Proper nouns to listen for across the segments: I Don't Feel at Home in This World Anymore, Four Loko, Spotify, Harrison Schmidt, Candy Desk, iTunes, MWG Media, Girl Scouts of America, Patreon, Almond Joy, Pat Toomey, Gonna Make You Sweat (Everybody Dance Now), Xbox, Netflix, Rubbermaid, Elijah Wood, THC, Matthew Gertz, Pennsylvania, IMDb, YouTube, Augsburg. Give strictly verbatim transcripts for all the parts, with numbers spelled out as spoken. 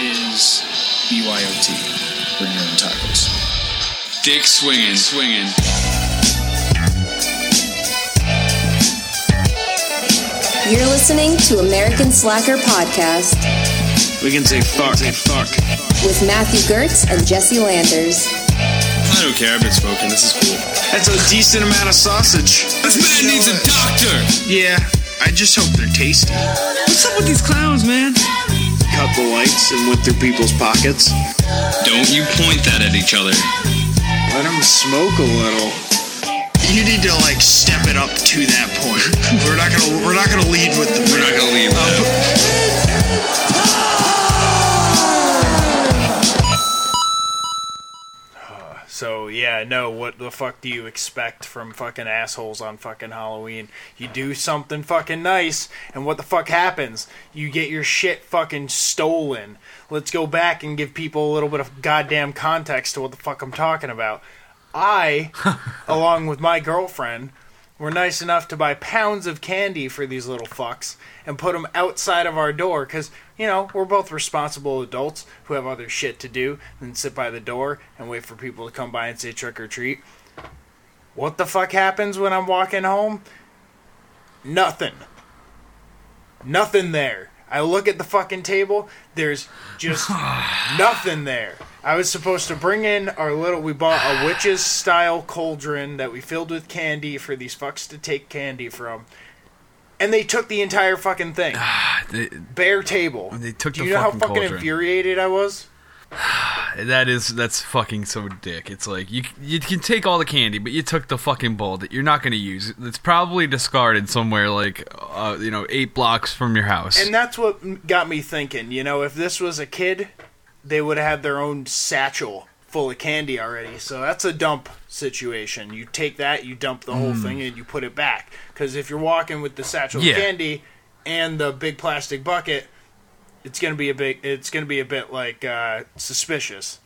is B Y O T. Bring your own tacos. Dick swinging, swinging. You're listening to American Slacker Podcast. We can say fuck, say fuck. With Matthew Gertz and Jesse Landers. I don't care, I've been smoking, this is cool. That's a decent amount of sausage. This man needs a doctor! Yeah, I just hope they're tasty. What's up with these clowns, man? Cut the lights and went through people's pockets. Don't you point that at each other. Let them smoke a little. You need to like step it up to that point. We're not gonna. We're not gonna lead with the. We're not gonna lead. Um, uh, so yeah, no. What the fuck do you expect from fucking assholes on fucking Halloween? You do something fucking nice, and what the fuck happens? You get your shit fucking stolen. Let's go back and give people a little bit of goddamn context to what the fuck I'm talking about. I, along with my girlfriend, were nice enough to buy pounds of candy for these little fucks and put them outside of our door because, you know, we're both responsible adults who have other shit to do than sit by the door and wait for people to come by and say trick or treat. What the fuck happens when I'm walking home? Nothing. Nothing there. I look at the fucking table, there's just nothing there. I was supposed to bring in our little... We bought a witch's-style cauldron that we filled with candy for these fucks to take candy from. And they took the entire fucking thing. They, Bare table. They took the fucking cauldron. Do you know how fucking cauldron. infuriated I was? That is... That's fucking so dick. It's like, you you can take all the candy, but you took the fucking bowl that you're not going to use. It's probably discarded somewhere, like, uh, you know, eight blocks from your house. And that's what got me thinking. You know, if this was a kid... they would have had their own satchel full of candy already. So that's a dump situation. You take that, you dump the whole mm. thing, and you put it back. Because if you're walking with the satchel yeah. of candy and the big plastic bucket, it's gonna be a big. It's gonna be a bit like uh, suspicious.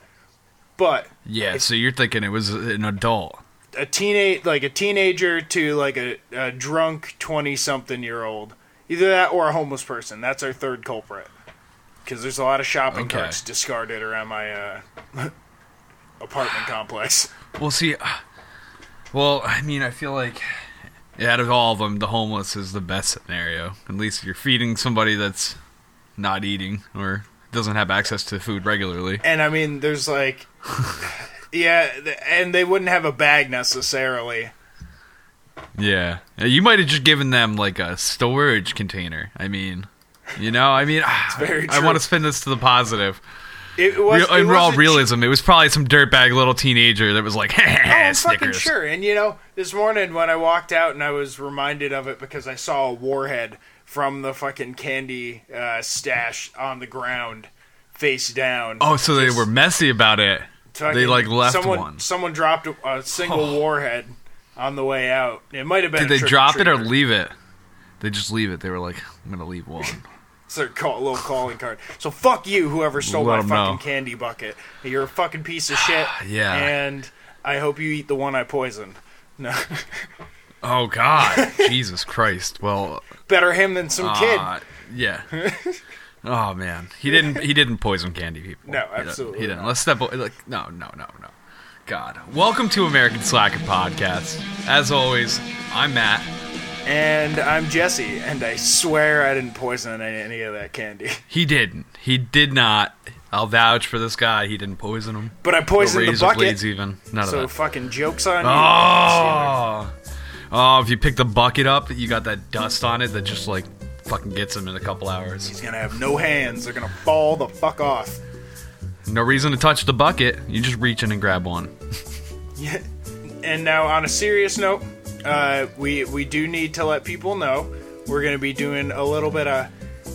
But yeah, if, so you're thinking it was an adult, a teenage, like a teenager to like a, a drunk twenty-something-year-old, either that or a homeless person. That's our third culprit. Because there's a lot of shopping okay. carts discarded around my uh, apartment complex. Well, see, well, I mean, I feel like out of all of them, the homeless is the best scenario. At least you're feeding somebody that's not eating or doesn't have access to food regularly. And, I mean, there's like... yeah, and they wouldn't have a bag necessarily. Yeah. You might have just given them, like, a storage container. I mean... You know, I mean, I, I want to spin this to the positive. It was Real, in it raw realism. It was probably some dirtbag little teenager that was like, "Hey, oh, I'm fucking sure." And you know, this morning when I walked out and I was reminded of it because I saw a warhead from the fucking candy uh, stash on the ground, face down. Oh, so they were messy about it. They like left someone, one. Someone dropped a single oh. warhead on the way out. It might have been. Did they drop it or leave it? They just leave it. They were like, "I'm gonna leave one." It's their call, little calling card. So fuck you, whoever stole Let my fucking know. candy bucket. You're a fucking piece of shit. Yeah. And I hope you eat the one I poisoned. No. Oh, God. Jesus Christ. Well. Better him than some uh, kid. Yeah. Oh, man. He didn't He didn't poison candy people. No, absolutely He didn't. He didn't. Let's step away. Like, no, no, no, no. God. Welcome to American Slacker Podcast. As always, I'm Matt. And I'm Jesse, and I swear I didn't poison any of that candy. He didn't. He did not. I'll vouch for this guy. He didn't poison him. But I poisoned the bucket. Blades even. None so of that. fucking joke's on oh. you. Oh, if you pick the bucket up, you got that dust on it that just, like, fucking gets him in a couple hours. He's going to have no hands. They're going to fall the fuck off. No reason to touch the bucket. You just reach in and grab one. Yeah. And now, on a serious note... Uh, we we do need to let people know we're going to be doing a little bit of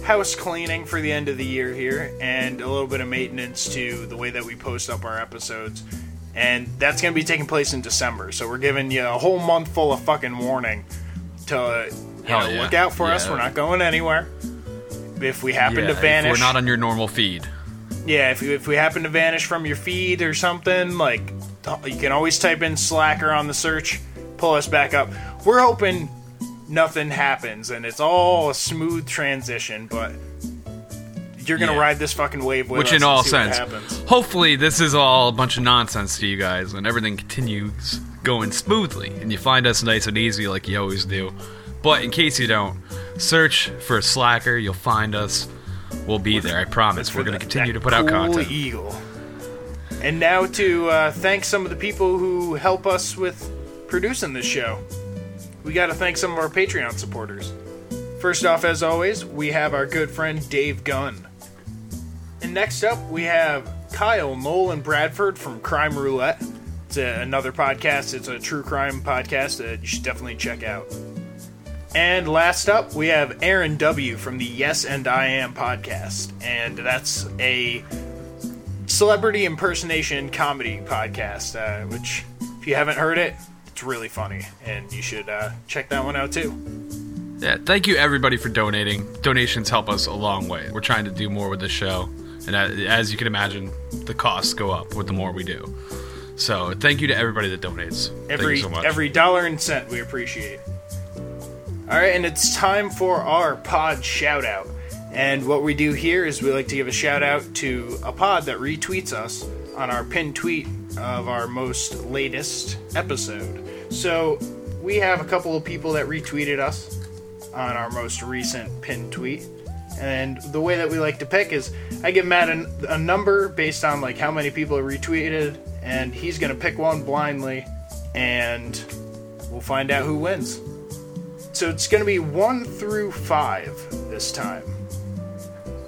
house cleaning for the end of the year here and a little bit of maintenance to the way that we post up our episodes. And that's going to be taking place in December. So we're giving you a whole month full of fucking warning to uh, you know, yeah. look out for yeah. us. We're not going anywhere. If we happen yeah, to vanish. If we're not on your normal feed. Yeah, if, if we happen to vanish from your feed or something, like you can always type in Slacker on the search. Pull us back up. We're hoping nothing happens and it's all a smooth transition, but you're going to yeah. ride this fucking wave with Which us in all sense. Hopefully this is all a bunch of nonsense to you guys and everything continues going smoothly and you find us nice and easy like you always do. But in case you don't, search for Slacker. You'll find us. We'll be there. I promise. We're going to continue to put out content. Eagle. And now to uh, thank some of the people who help us with producing this show. We got to thank some of our Patreon supporters. First off, as always, we have our good friend Dave Gunn. And next up, we have Kyle Nolan Bradford from Crime Roulette. It's a, another podcast. It's a true crime podcast that you should definitely check out. And last up, we have Aaron W. from the Yes and I Am podcast. And that's a celebrity impersonation comedy podcast, uh, which, if you haven't heard it, it's really funny. And you should uh, check that one out, too. Yeah, thank you everybody for donating. Donations help us a long way. We're trying to do more with the show. And as you can imagine, the costs go up with the more we do. So thank you to everybody that donates. Every, thank you so much. Every dollar and cent we appreciate. All right, and it's time for our pod shout-out. And what we do here is we like to give a shout-out to a pod that retweets us on our pinned tweet of our most latest episode. So we have a couple of people that retweeted us on our most recent pinned tweet. And the way that we like to pick is I give Matt a, a number based on like how many people retweeted, and he's going to pick one blindly, and we'll find out who wins. So it's going to be one through five this time.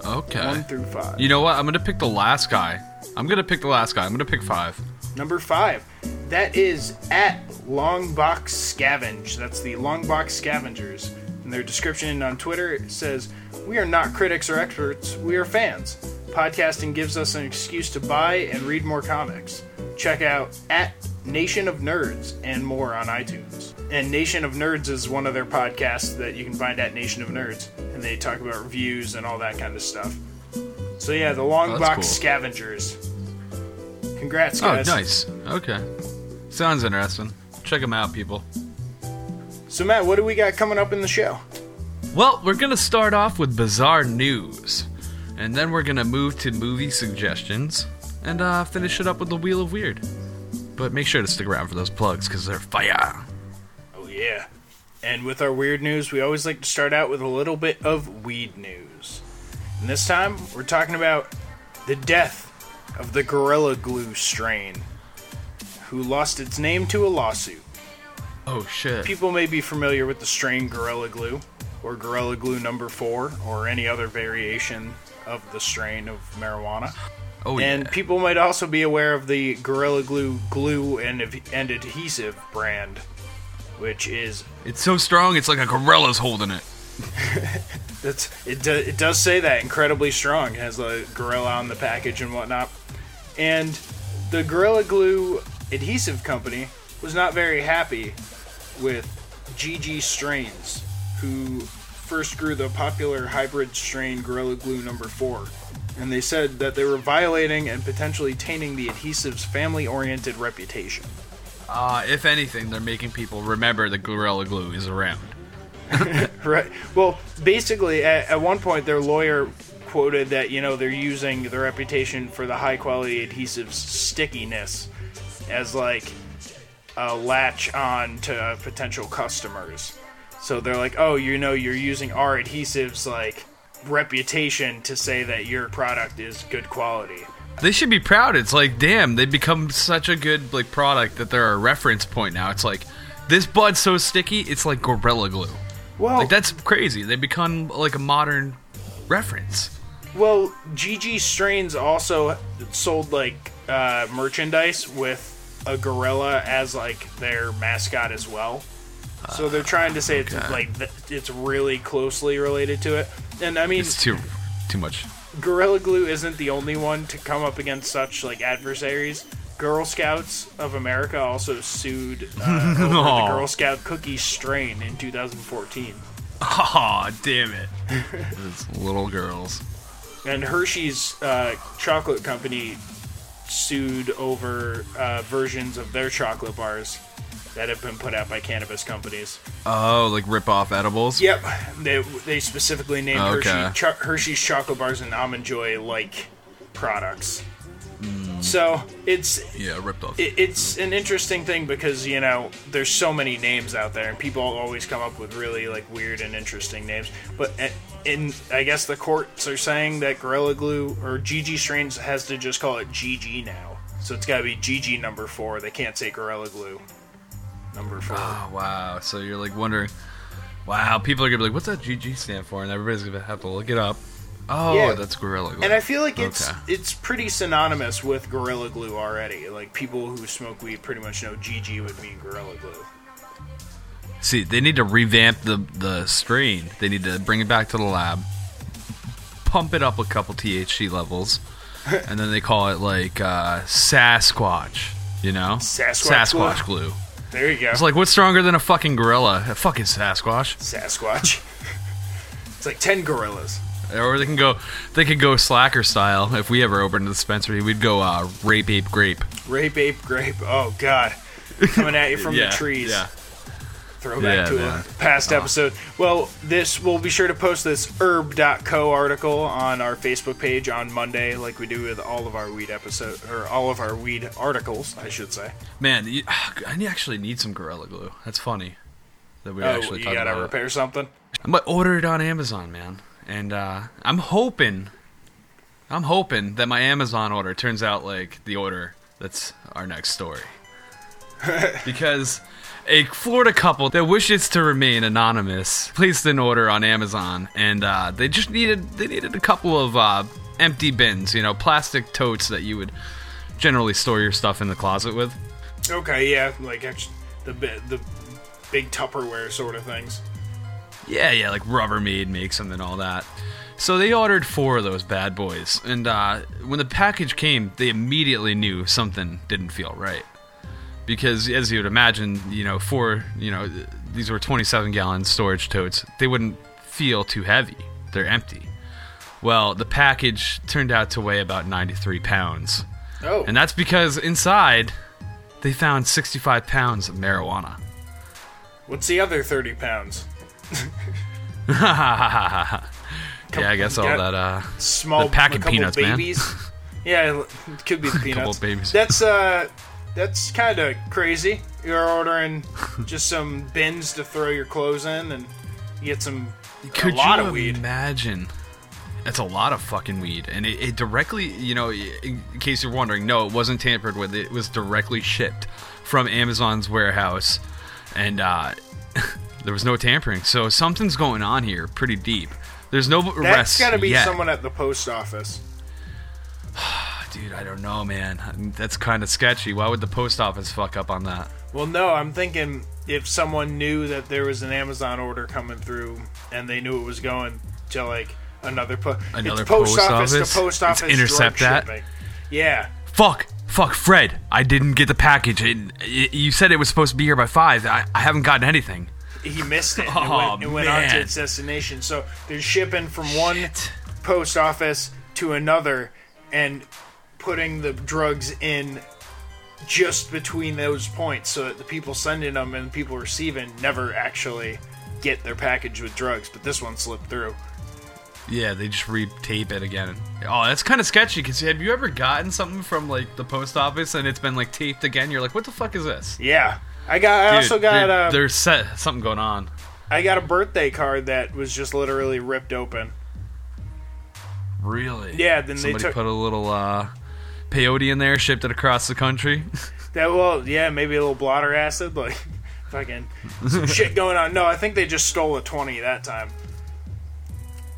Okay. One through five. You know what? I'm going to pick the last guy. I'm going to pick the last guy. I'm going to pick five. Number five. That is at Longbox Scavenge. That's the Longbox Scavengers. In their description on Twitter, it says, "We are not critics or experts, we are fans. Podcasting gives us an excuse to buy and read more comics. Check out at Nation of Nerds and more on iTunes." And Nation of Nerds is one of their podcasts that you can find at Nation of Nerds. And they talk about reviews and all that kind of stuff. So yeah, the Longbox oh, cool. Scavengers. Congrats, guys. Oh, nice. Okay. Sounds interesting. Check them out, people. So, Matt, what do we got coming up in the show? Well, we're going to start off with bizarre news, and then we're going to move to movie suggestions, and uh, finish it up with the Wheel of Weird. But make sure to stick around for those plugs, because they're fire. Oh, yeah. And with our weird news, we always like to start out with a little bit of weed news. And this time, we're talking about the death of the Gorilla Glue strain, who lost its name to a lawsuit. Oh, shit. People may be familiar with the strain Gorilla Glue, or Gorilla Glue number four, or any other variation of the strain of marijuana. Oh, and yeah. people might also be aware of the Gorilla Glue glue and, and adhesive brand, which is... It's so strong, it's like a gorilla's holding it. That's, it, do, it does say that, incredibly strong. It has a gorilla on the package and whatnot. And the Gorilla Glue adhesive company was not very happy with G G Strains, who first grew the popular hybrid strain Gorilla Glue number four, and they said that they were violating and potentially tainting the adhesive's family-oriented reputation. Uh, if anything, they're making people remember that Gorilla Glue is around. Right. Well, basically, at, at one point, their lawyer quoted that, you know, they're using the reputation for the high-quality adhesive's stickiness as, like, Uh, latch on to uh, potential customers. So they're like, oh, you know, you're using our adhesive's like reputation to say that your product is good quality. They should be proud. It's like, damn, they've become such a good like product that they're a reference point now. It's like, this bud's so sticky, it's like Gorilla Glue. Well, like, that's crazy. They become like a modern reference. Well, G G Strains also sold like uh, merchandise with a gorilla as like their mascot as well, so they're trying to say okay. it's like th- it's really closely related to it. And I mean, it's too too much. Gorilla Glue isn't the only one to come up against such like adversaries. Girl Scouts of America also sued uh, over oh. the Girl Scout Cookie strain in two thousand fourteen. Aw, oh, damn it! It's little girls. And Hershey's uh, chocolate company sued over uh, versions of their chocolate bars that have been put out by cannabis companies. Oh, like rip-off edibles? Yep. They they specifically named okay. Hershey, Cho- Hershey's chocolate bars and Almond Joy like products. Mm. So it's yeah, ripped off. It, it's an interesting thing because, you know, there's so many names out there, and people always come up with really like weird and interesting names. But in I guess the courts are saying that Gorilla Glue or G G Strains has to just call it G G now. So it's got to be G G number four. They can't say Gorilla Glue number four. Oh, wow. So you're like wondering, wow, people are going to be like, what's that G G stand for? And everybody's going to have to look it up. Oh, yeah. That's Gorilla Glue. And I feel like it's okay. it's pretty synonymous with Gorilla Glue already. Like, people who smoke weed pretty much know G G would mean Gorilla Glue. See, they need to revamp the, the strain. They need to bring it back to the lab, pump it up a couple T H C levels, and then they call it, like, uh, Sasquatch, you know? Sasquatch, Sasquatch glue. glue. There you go. It's like, what's stronger than a fucking gorilla? A fucking Sasquatch. Sasquatch. It's like ten gorillas. Or they can go, they could go slacker style. If we ever opened a dispensary, we'd go uh, rape, ape, grape. Rape, ape, grape. Oh God, coming at you from yeah, the trees. Yeah. Throwback yeah, to man. a past oh. episode. Well, this we'll be sure to post this herb dot co article on our Facebook page on Monday, like we do with all of our weed episode or all of our weed articles, I should say. Man, you, I actually need some Gorilla Glue. That's funny that we oh, actually. Oh, you gotta about repair it. something. I'm gonna order it on Amazon, man. And uh, I'm hoping, I'm hoping that my Amazon order turns out like the order that's our next story. Because a Florida couple that wishes to remain anonymous placed an order on Amazon, and uh, they just needed they needed a couple of uh, empty bins, you know, plastic totes that you would generally store your stuff in the closet with. Okay, yeah, like the the big Tupperware sort of things. Yeah, yeah, like Rubbermaid makes them and all that. So they ordered four of those bad boys, and uh, when the package came, they immediately knew something didn't feel right. Because, as you would imagine, you know, four, you know, these were twenty-seven gallon storage totes. They wouldn't feel too heavy. They're empty. Well, the package turned out to weigh about ninety-three pounds. Oh. And that's because inside, they found sixty-five pounds of marijuana. What's the other thirty pounds? Yeah, I guess all that uh, small the pack of peanuts, babies. Man. Yeah, it could be the peanuts. Couple babies. That's uh, that's kind of crazy. You're ordering just some bins to throw your clothes in and get some. Could a lot you of weed. Imagine? That's a lot of fucking weed, and it, it directly, you know, in case you're wondering, no, it wasn't tampered with. It was directly shipped from Amazon's warehouse, and uh. There was no tampering, so something's going on here pretty deep. There's no arrests yet. That's got to be someone at the post office. Dude, I don't know, man. That's kind of sketchy. Why would the post office fuck up on that? Well, no, I'm thinking if someone knew that there was an Amazon order coming through and they knew it was going to, like, another, po- another it's post, post office, office to post office. Let's intercept that. Shipping. Yeah. Fuck. Fuck, Fred. I didn't get the package. It, it, you said it was supposed to be here by five. I, I haven't gotten anything. He missed it. It oh, went, it went on to its destination. So they're shipping from Shit. one post office to another and putting the drugs in just between those points so that the people sending them and the people receiving never actually get their package with drugs. But this one slipped through. Yeah, they just re-tape it again. Oh, that's kind of sketchy, because have you ever gotten something from, like, the post office and it's been, like, taped again? You're like, what the fuck is this? Yeah. I got. I Dude, also got there, a... There's set, something going on. I got a birthday card that was just literally ripped open. Really? Yeah, then Somebody they took... put a little uh, peyote in there, shipped it across the country? That well, yeah, maybe a little blotter acid, like, fucking some shit going on. No, I think they just stole a twenty that time.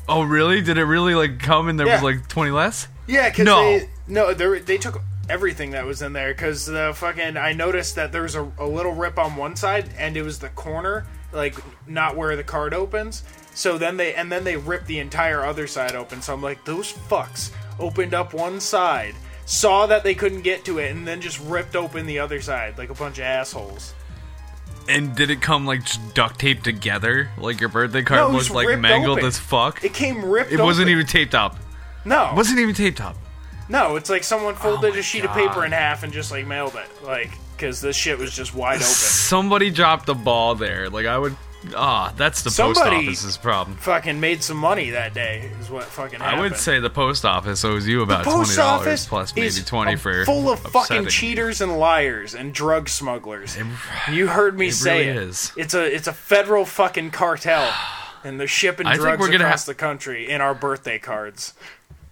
Oh, really? Did it really, like, come and there yeah. was, like, twenty less? Yeah, because no. they... No, they, they took... everything that was in there, because the fucking I noticed that there was a, a little rip on one side, and it was the corner, like not where the card opens. So then they and then they ripped the entire other side open. So I'm like, those fucks opened up one side, saw that they couldn't get to it, and then just ripped open the other side like a bunch of assholes. And did it come like just duct taped together, like your birthday card no, it was, was like mangled open. as fuck? It came ripped. It open. wasn't even taped up. No, it wasn't even taped up. No, it's like someone folded oh a sheet God. of paper in half and just, like, mailed it. Like, because this shit was just wide open. Somebody dropped the ball there. Like, I would... Ah, that's the Somebody post office's problem. Fucking made some money that day is what fucking happened. I would say the post office owes you about twenty dollars plus maybe twenty for full of upsetting. Fucking cheaters and liars and drug smugglers. It, you heard me it say really it. Is. It's a it's a federal fucking cartel, and they're shipping I drugs across ha- the country in our birthday cards.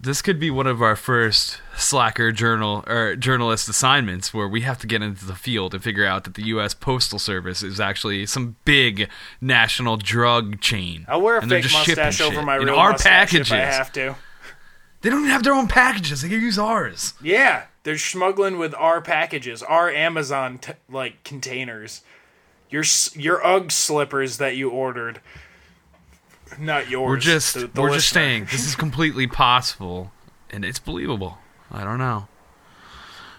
This could be one of our first Slacker journal or journalist assignments where we have to get into the field and figure out that the U S Postal Service is actually some big national drug chain. I'll wear a fake mustache over my real our mustache packages. If I have to. They don't even have their own packages. They can use ours. Yeah, they're smuggling with our packages, our Amazon t- like containers, your your Ugg slippers that you ordered. Not yours. We're just the, the we're listener. just saying this is completely possible, and it's believable. I don't know.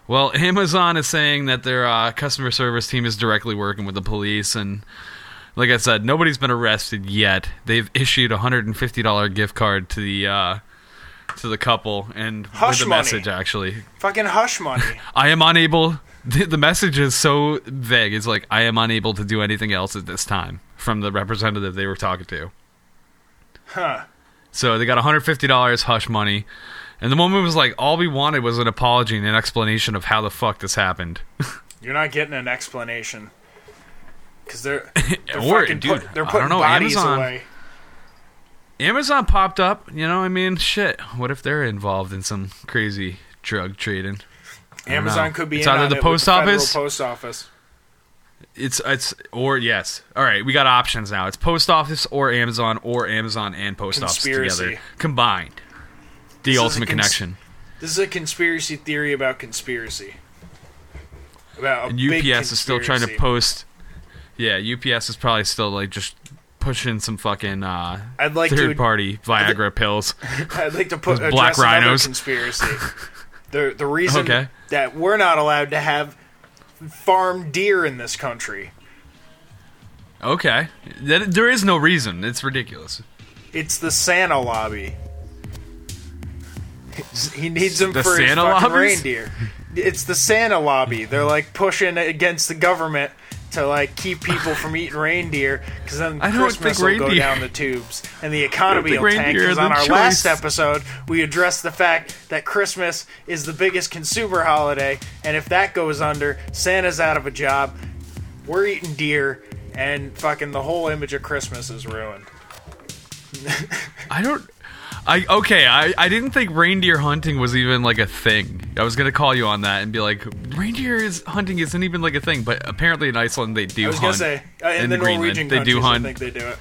Well, Amazon is saying that their uh, customer service team is directly working with the police, and like I said, nobody's been arrested yet. They've issued a hundred and fifty dollar gift card to the uh, to the couple, and hush with a money. message actually. Fucking hush money. I am unable. The, the message is so vague. It's like I am unable to do anything else at this time from the representative they were talking to. Huh. So they got one hundred fifty dollars hush money, and the woman was like, all we wanted was an apology and an explanation of how the fuck this happened. You're not getting an explanation. Because they're, they're or, fucking dude, put, they're putting I don't know, bodies Amazon, away. Amazon popped up, you know, I mean, shit. What if they're involved in some crazy drug trading? Amazon know. could be it's in either on the, it post, with the office, post office. It's it's or yes. All right, we got options now. It's post office or Amazon or Amazon and post conspiracy. office together combined. The this ultimate cons- connection. This is a conspiracy theory about conspiracy. About a and U P S big conspiracy. Is still trying to post. Yeah, U P S is probably still like just pushing some fucking uh, I'd like third to, party Viagra I'd, pills. I'd like to put black rhinos conspiracy. the the reason okay. that we're not allowed to have. Farm deer in this country. Okay. There is no reason. It's ridiculous. It's the Santa lobby. He needs them the for Santa his fucking lobbies? reindeer. It's the Santa lobby. They're like pushing against the government to like keep people from eating reindeer because then Christmas will reindeer. go down the tubes and the economy will tank. Because on our choice. last episode, we addressed the fact that Christmas is the biggest consumer holiday, and if that goes under, Santa's out of a job. We're eating deer, and fucking the whole image of Christmas is ruined. I don't. I okay. I, I didn't think reindeer hunting was even like a thing. I was gonna call you on that and be like, reindeer is hunting isn't even like a thing. But apparently in Iceland they do. I was hunt. gonna say, uh, in, in the Norwegian Greenland, countries, they do hunt. I think they do it.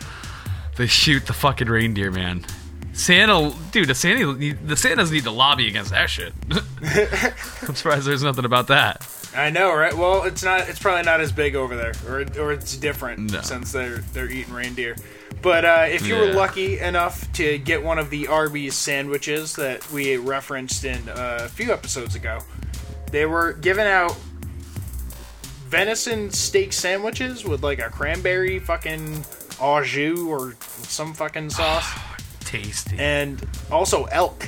They shoot the fucking reindeer, man. Santa, dude, the Santa, the Santas need to lobby against that shit. I'm surprised there's nothing about that. I know, right? Well, it's not. It's probably not as big over there, or or it's different no. since they're they're eating reindeer. But uh, if you yeah. were lucky enough to get one of the Arby's sandwiches that we referenced in uh, a few episodes ago, they were giving out venison steak sandwiches with like a cranberry fucking au jus or some fucking sauce. Oh, tasty. And also elk.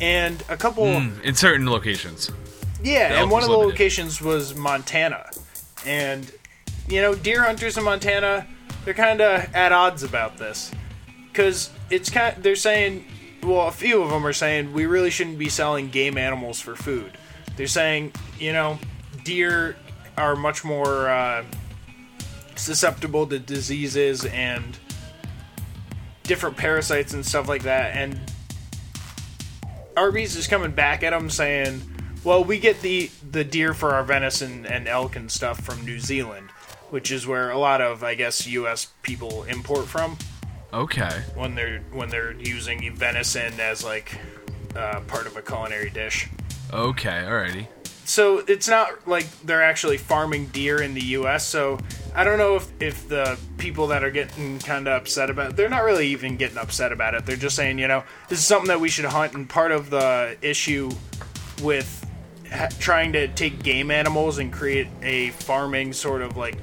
And a couple... Mm, in certain locations. Yeah, and one of the limited. locations was Montana. And, you know, deer hunters in Montana... They're kind of at odds about this, because it's kind. They're saying, well, a few of them are saying we really shouldn't be selling game animals for food. They're saying, you know, deer are much more uh, susceptible to diseases and different parasites and stuff like that. And Arby's is coming back at them saying, well, we get the the deer for our venison and elk and stuff from New Zealand. Which is where a lot of, I guess, U S people import from. Okay. When they're when they're using venison as like uh, part of a culinary dish. Okay, alrighty. So it's not like they're actually farming deer in the U S. So I don't know if, if the people that are getting kind of upset about it, they're not really even getting upset about it. They're just saying, you know, this is something that we should hunt. And part of the issue with ha- trying to take game animals and create a farming sort of like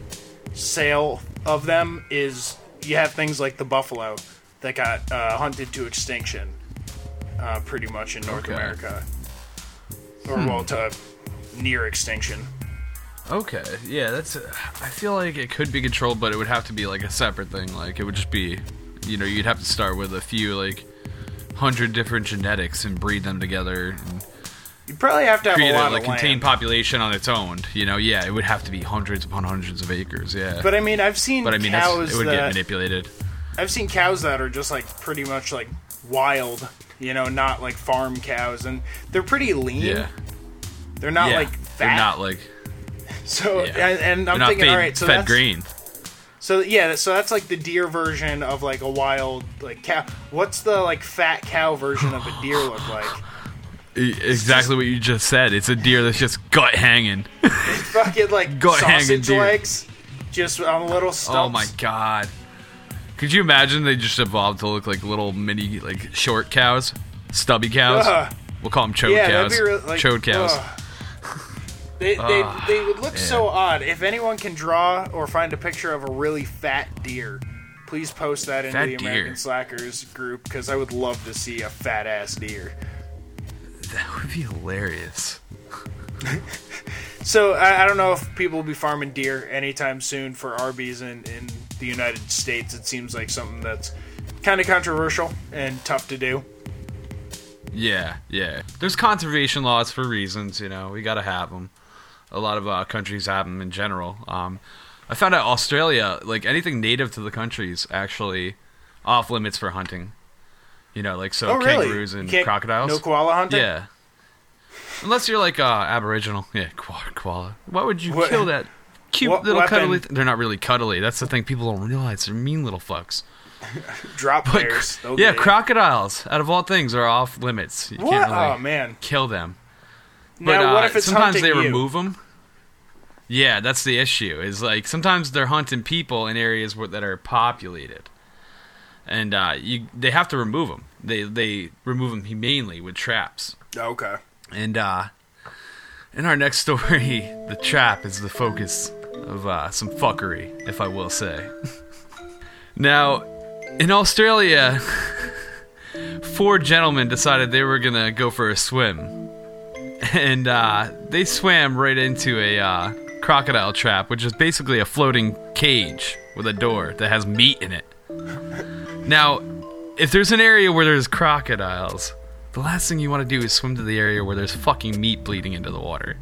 sale of them is you have things like the buffalo that got uh, hunted to extinction uh, pretty much in North okay. America or hmm. well to near extinction Okay, yeah, that's... I feel like it could be controlled, but it would have to be, like, a separate thing. Like, it would just be... You know, you'd have to start with a few, like, hundred different genetics and breed them together. And you probably have to have a lot of like, land. Contained population on its own. You know, yeah, it would have to be hundreds upon hundreds of acres, yeah. But, I mean, I've seen but, I mean, cows it would that, get manipulated. I've seen cows that are just, like, pretty much, like, wild. You know, not, like, farm cows. And they're pretty lean. Yeah. They're not, yeah, like, fat. They're not, like... So yeah. and, and I'm thinking, fed, all right, so fed that's green. So yeah, so that's like the deer version of like a wild like cow. What's the like fat cow version of a deer look like? Exactly just, what you just said. It's a deer that's just gut hanging. It's fucking like gut sausage hanging legs, just on little stumps. Oh my god! Could you imagine they just evolved to look like little mini like short cows, stubby cows? Ugh. We'll call them chode yeah, cows. That'd be really, like, chode cows. Ugh. They, they they would look oh, so odd. If anyone can draw or find a picture of a really fat deer, please post that into fat the American deer. Slackers group, because I would love to see a fat ass deer. That would be hilarious. So I, I don't know if people will be farming deer anytime soon for Arby's in, in the United States. It seems like something that's kind of controversial and tough to do. Yeah, yeah. There's conservation laws for reasons, you know. We gotta have them. A lot of uh, countries have them in general. Um, I found out Australia, like anything native to the country is actually off limits for hunting. You know, like so oh, really? kangaroos and crocodiles. No koala hunting? Yeah. Unless you're like uh, Aboriginal. Yeah, koala, koala. Why would you what, kill that cute what, little weapon? cuddly... Th- they're not really cuddly. That's the thing people don't realize. They're mean little fucks. Drop but, bears. They'll yeah, crocodiles, out of all things, are off limits. You what? can't really oh, man. kill them. But now, what uh, if it's sometimes hunting they you? remove them. Yeah, that's the issue. Is like sometimes they're hunting people in areas where, that are populated, and uh, you they have to remove them. They they remove them humanely with traps. Okay. And uh, in our next story, the trap is the focus of uh, some fuckery, if I will say. Now, in Australia, four gentlemen decided they were gonna go for a swim. And uh, they swam right into a uh, crocodile trap, which is basically a floating cage with a door that has meat in it. Now, if there's an area where there's crocodiles, the last thing you want to do is swim to the area where there's fucking meat bleeding into the water.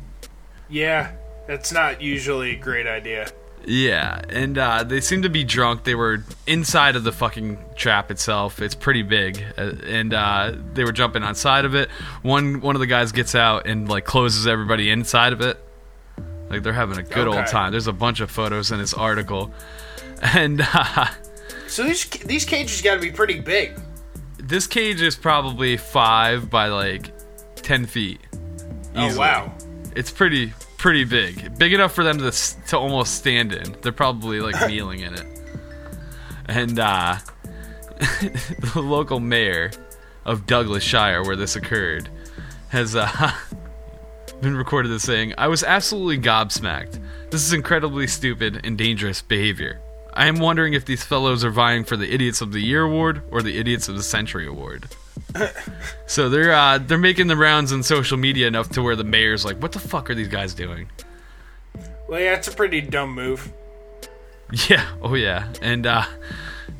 Yeah, that's not usually a great idea. Yeah, and uh, they seemed to be drunk. They were inside of the fucking trap itself. It's pretty big, uh, and uh, they were jumping outside of it. One one of the guys gets out and like closes everybody inside of it. Like they're having a good okay. old time. There's a bunch of photos in this article, and uh, so these these cages got to be pretty big. This cage is probably five by like ten feet. Easily. Oh wow, it's pretty. Pretty big, big enough for them to to almost stand in. They're probably like kneeling in it. And uh, the local mayor of Douglas Shire, where this occurred, has uh, been recorded as saying, "I was absolutely gobsmacked. This is incredibly stupid and dangerous behavior. I am wondering if these fellows are vying for the Idiots of the Year award or the Idiots of the Century award." So they're uh, they're making the rounds on social media enough to where the mayor's like, "What the fuck are these guys doing?" Well, yeah, it's a pretty dumb move. Yeah, oh yeah, and uh,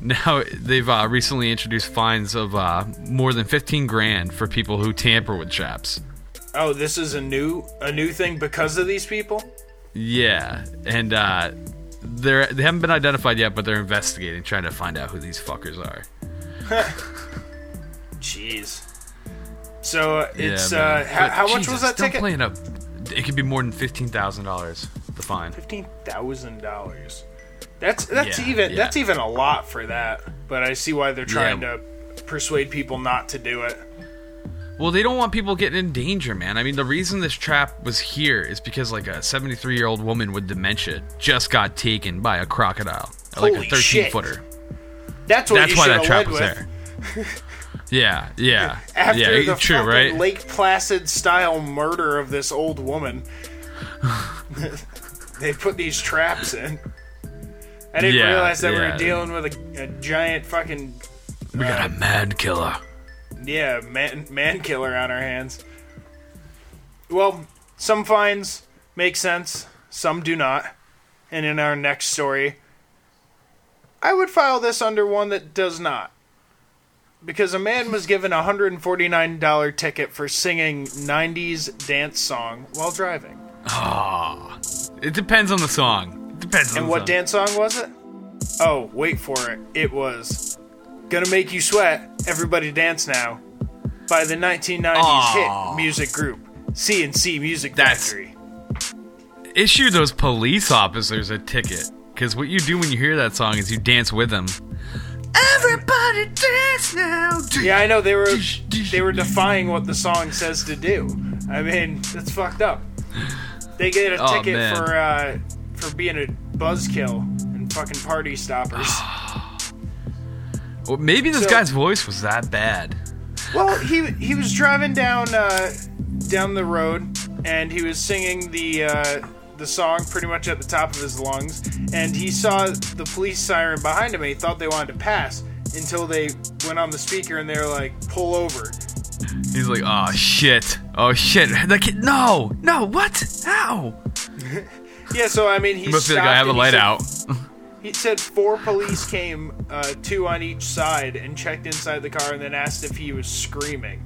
now they've uh, recently introduced fines of uh, more than fifteen grand for people who tamper with traps. Oh, this is a new a new thing because of these people? Yeah, and uh, they're they haven't been identified yet, but they're investigating, trying to find out who these fuckers are. Jeez. So uh, it's yeah, uh, how, how much Jesus, was that ticket? Playing up. It could be more than fifteen thousand dollars. The fine. Fifteen thousand dollars. That's that's yeah, even yeah. that's even a lot for that. But I see why they're trying yeah. to persuade people not to do it. Well, they don't want people getting in danger, man. I mean, the reason this trap was here is because like a seventy-three-year-old woman with dementia just got taken by a crocodile, Holy like a thirteen-footer. That's what. That's you why that trap was with. there. Yeah, yeah, After yeah. After the true, fucking right? Lake Placid-style murder of this old woman, they put these traps in. I didn't yeah, realize that yeah. we were dealing with a, a giant fucking... We uh, got a man killer. Yeah, man, man killer on our hands. Well, some fines make sense. some do not. And in our next story, I would file this under one that does not. Because a man was given a one hundred forty-nine dollars ticket for singing nineties dance song while driving. Ah, oh, it depends on the song. It depends on and the song. And what dance song was it? Oh, wait for it. It was Gonna Make You Sweat, Everybody Dance Now, by the nineteen nineties oh. hit music group C and C Music Factory. Issue those police officers a ticket, because what you do when you hear that song is you dance with them. Everybody dance now. Yeah, I know they were they were defying what the song says to do. I mean, that's fucked up. They get a oh, ticket man. for uh, for being a buzzkill and fucking party stoppers. Well, maybe this so, guy's voice was that bad. Well, he he was driving down uh, down the road and he was singing the. Uh, the song pretty much at the top of his lungs, and he saw the police siren behind him and he thought they wanted to pass until they went on the speaker and they were like, pull over. He's like, oh shit, oh shit, like, no, no, what, how? Yeah, so I mean, he, he must be like, I have a light said, out. He said four police came, uh, two on each side, and checked inside the car and then asked if he was screaming.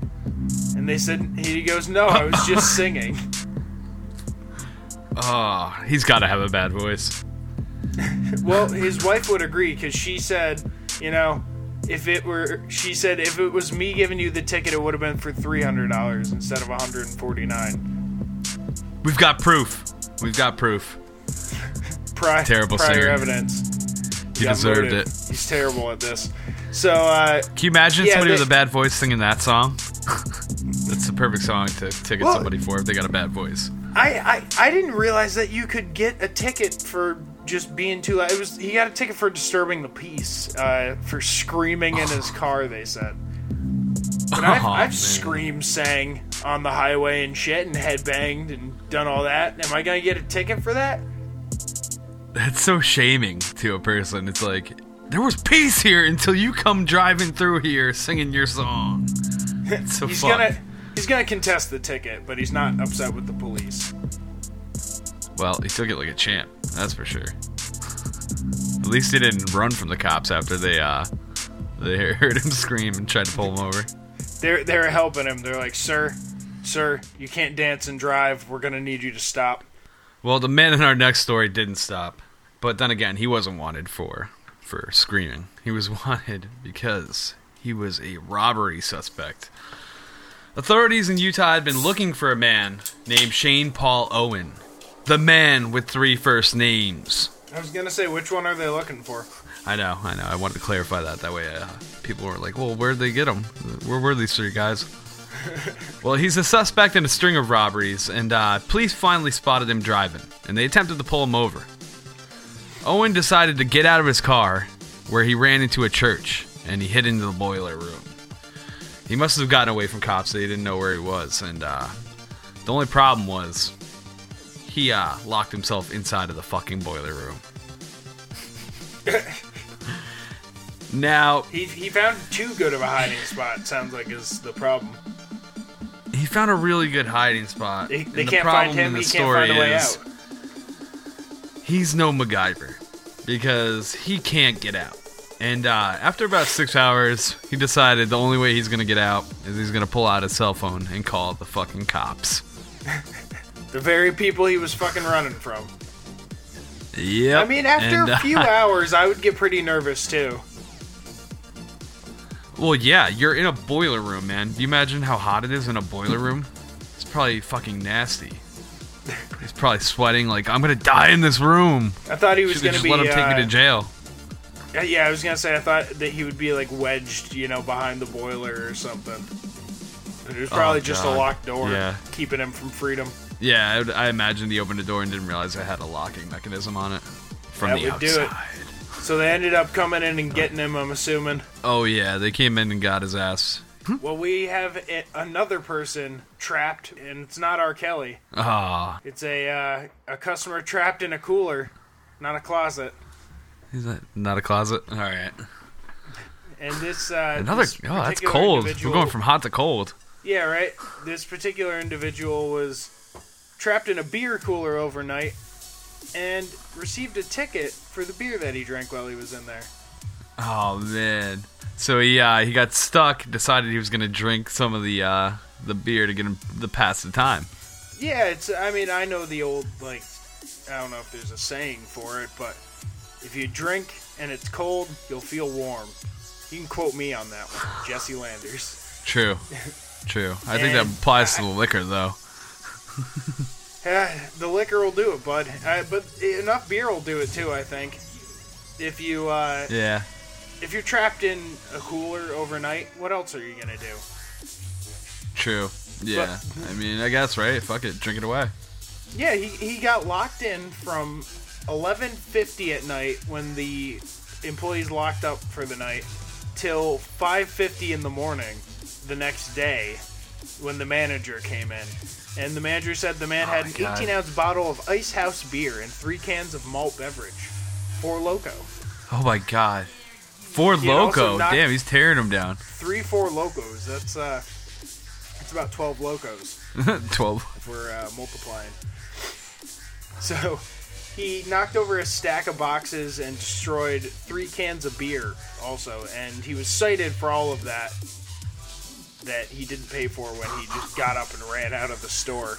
And they said, he goes, no, I was just singing. Oh, he's got to have a bad voice. Well, his wife would agree, because she said, you know, if it were, she said, if it was me giving you the ticket, it would have been for three hundred dollars instead of one hundred forty-nine dollars. We've got proof. We've got proof. Pri- terrible prior singer. Evidence. He, he deserved it. He's terrible at this. So, uh, can you imagine yeah, somebody they- with a bad voice singing that song? That's the perfect song to ticket well, somebody for if they got a bad voice. I, I, I didn't realize that you could get a ticket for just being too loud. It was he got a ticket for disturbing the peace, uh, for screaming in his car, they said. But I've, oh, I've screamed, sang on the highway and shit and headbanged and done all that. Am I going to get a ticket for that? That's so shaming to a person. It's like, there was peace here until you come driving through here singing your song. It's so funny. He's going to contest the ticket, but he's not upset with the police. Well, he took it like a champ, that's for sure. At least he didn't run from the cops after they uh, they heard him scream and tried to pull him over. They're, they're helping him. They're like, sir, sir, you can't dance and drive. We're going to need you to stop. Well, the man in our next story didn't stop. But then again, he wasn't wanted for, for screaming. He was wanted because he was a robbery suspect. Authorities in Utah had been looking for a man named Shane Paul Owen. The man with three first names. I was going to say, which one are they looking for? I know, I know. I wanted to clarify that. That way uh, people were like, well, where'd they get him? Where were these three guys? Well, he's a suspect in a string of robberies, and uh, police finally spotted him driving, and they attempted to pull him over. Owen decided to get out of his car, where he ran into a church, and he hid into the boiler room. He must have gotten away from cops. They didn't know where he was. And uh, the only problem was he uh, locked himself inside of the fucking boiler room. Now... He, he found too good of a hiding spot, sounds like, is the problem. He found a really good hiding spot. They, they and the can't problem find him. In the he story can't find a way is, out. He's no MacGyver because he can't get out. And uh, after about six hours, he decided the only way he's going to get out is he's going to pull out his cell phone and call the fucking cops. The very people he was fucking running from. Yep. I mean, after and, a few uh, hours, I would get pretty nervous, too. Well, yeah, you're in a boiler room, man. Do you imagine how hot it is in a boiler room? It's probably fucking nasty. He's probably sweating like, I'm going to die in this room. I thought he was going to be... Just let him take uh, me to jail. Yeah, I was going to say, I thought that he would be, like, wedged, you know, behind the boiler or something. It was probably oh, just a locked door, yeah. Keeping him from freedom. Yeah, I, I imagined he opened the door and didn't realize I had a locking mechanism on it from that the outside. Do it. So they ended up coming in and getting him, I'm assuming. Oh, yeah, they came in and got his ass. Well, we have another person trapped, and it's not R. Kelly. Ah, oh. It's a, uh, a customer trapped in a cooler, not a closet. Is that not a closet? All right. And this uh, another. This oh, that's cold. We're going from hot to cold. Yeah, right. This particular individual was trapped in a beer cooler overnight and received a ticket for the beer that he drank while he was in there. Oh, man. So he uh, he got stuck, decided he was going to drink some of the uh, the beer to get him the pass the time. Yeah, it's. I mean, I know the old, like, I don't know if there's a saying for it, but if you drink and it's cold, you'll feel warm. You can quote me on that one, Jesse Landers. True, true. I think that applies I, to the liquor, though. The liquor will do it, bud. I, but enough beer will do it, too, I think. If you, uh... Yeah. If you're trapped in a cooler overnight, what else are you gonna do? True. Yeah. But, I mean, I guess, right? Fuck it. Drink it away. Yeah, he he got locked in from eleven fifty at night when the employees locked up for the night till five fifty in the morning the next day when the manager came in. And the manager said the man oh had an eighteen-ounce bottle of Ice House beer and three cans of malt beverage. Four Loko. Oh, my God. Four Loko. Damn, he's tearing them down. Three Four Lokos. That's, uh... It's about twelve Lokos. twelve. If we're uh, multiplying. So, he knocked over a stack of boxes and destroyed three cans of beer also, and he was cited for all of that that he didn't pay for when he just got up and ran out of the store.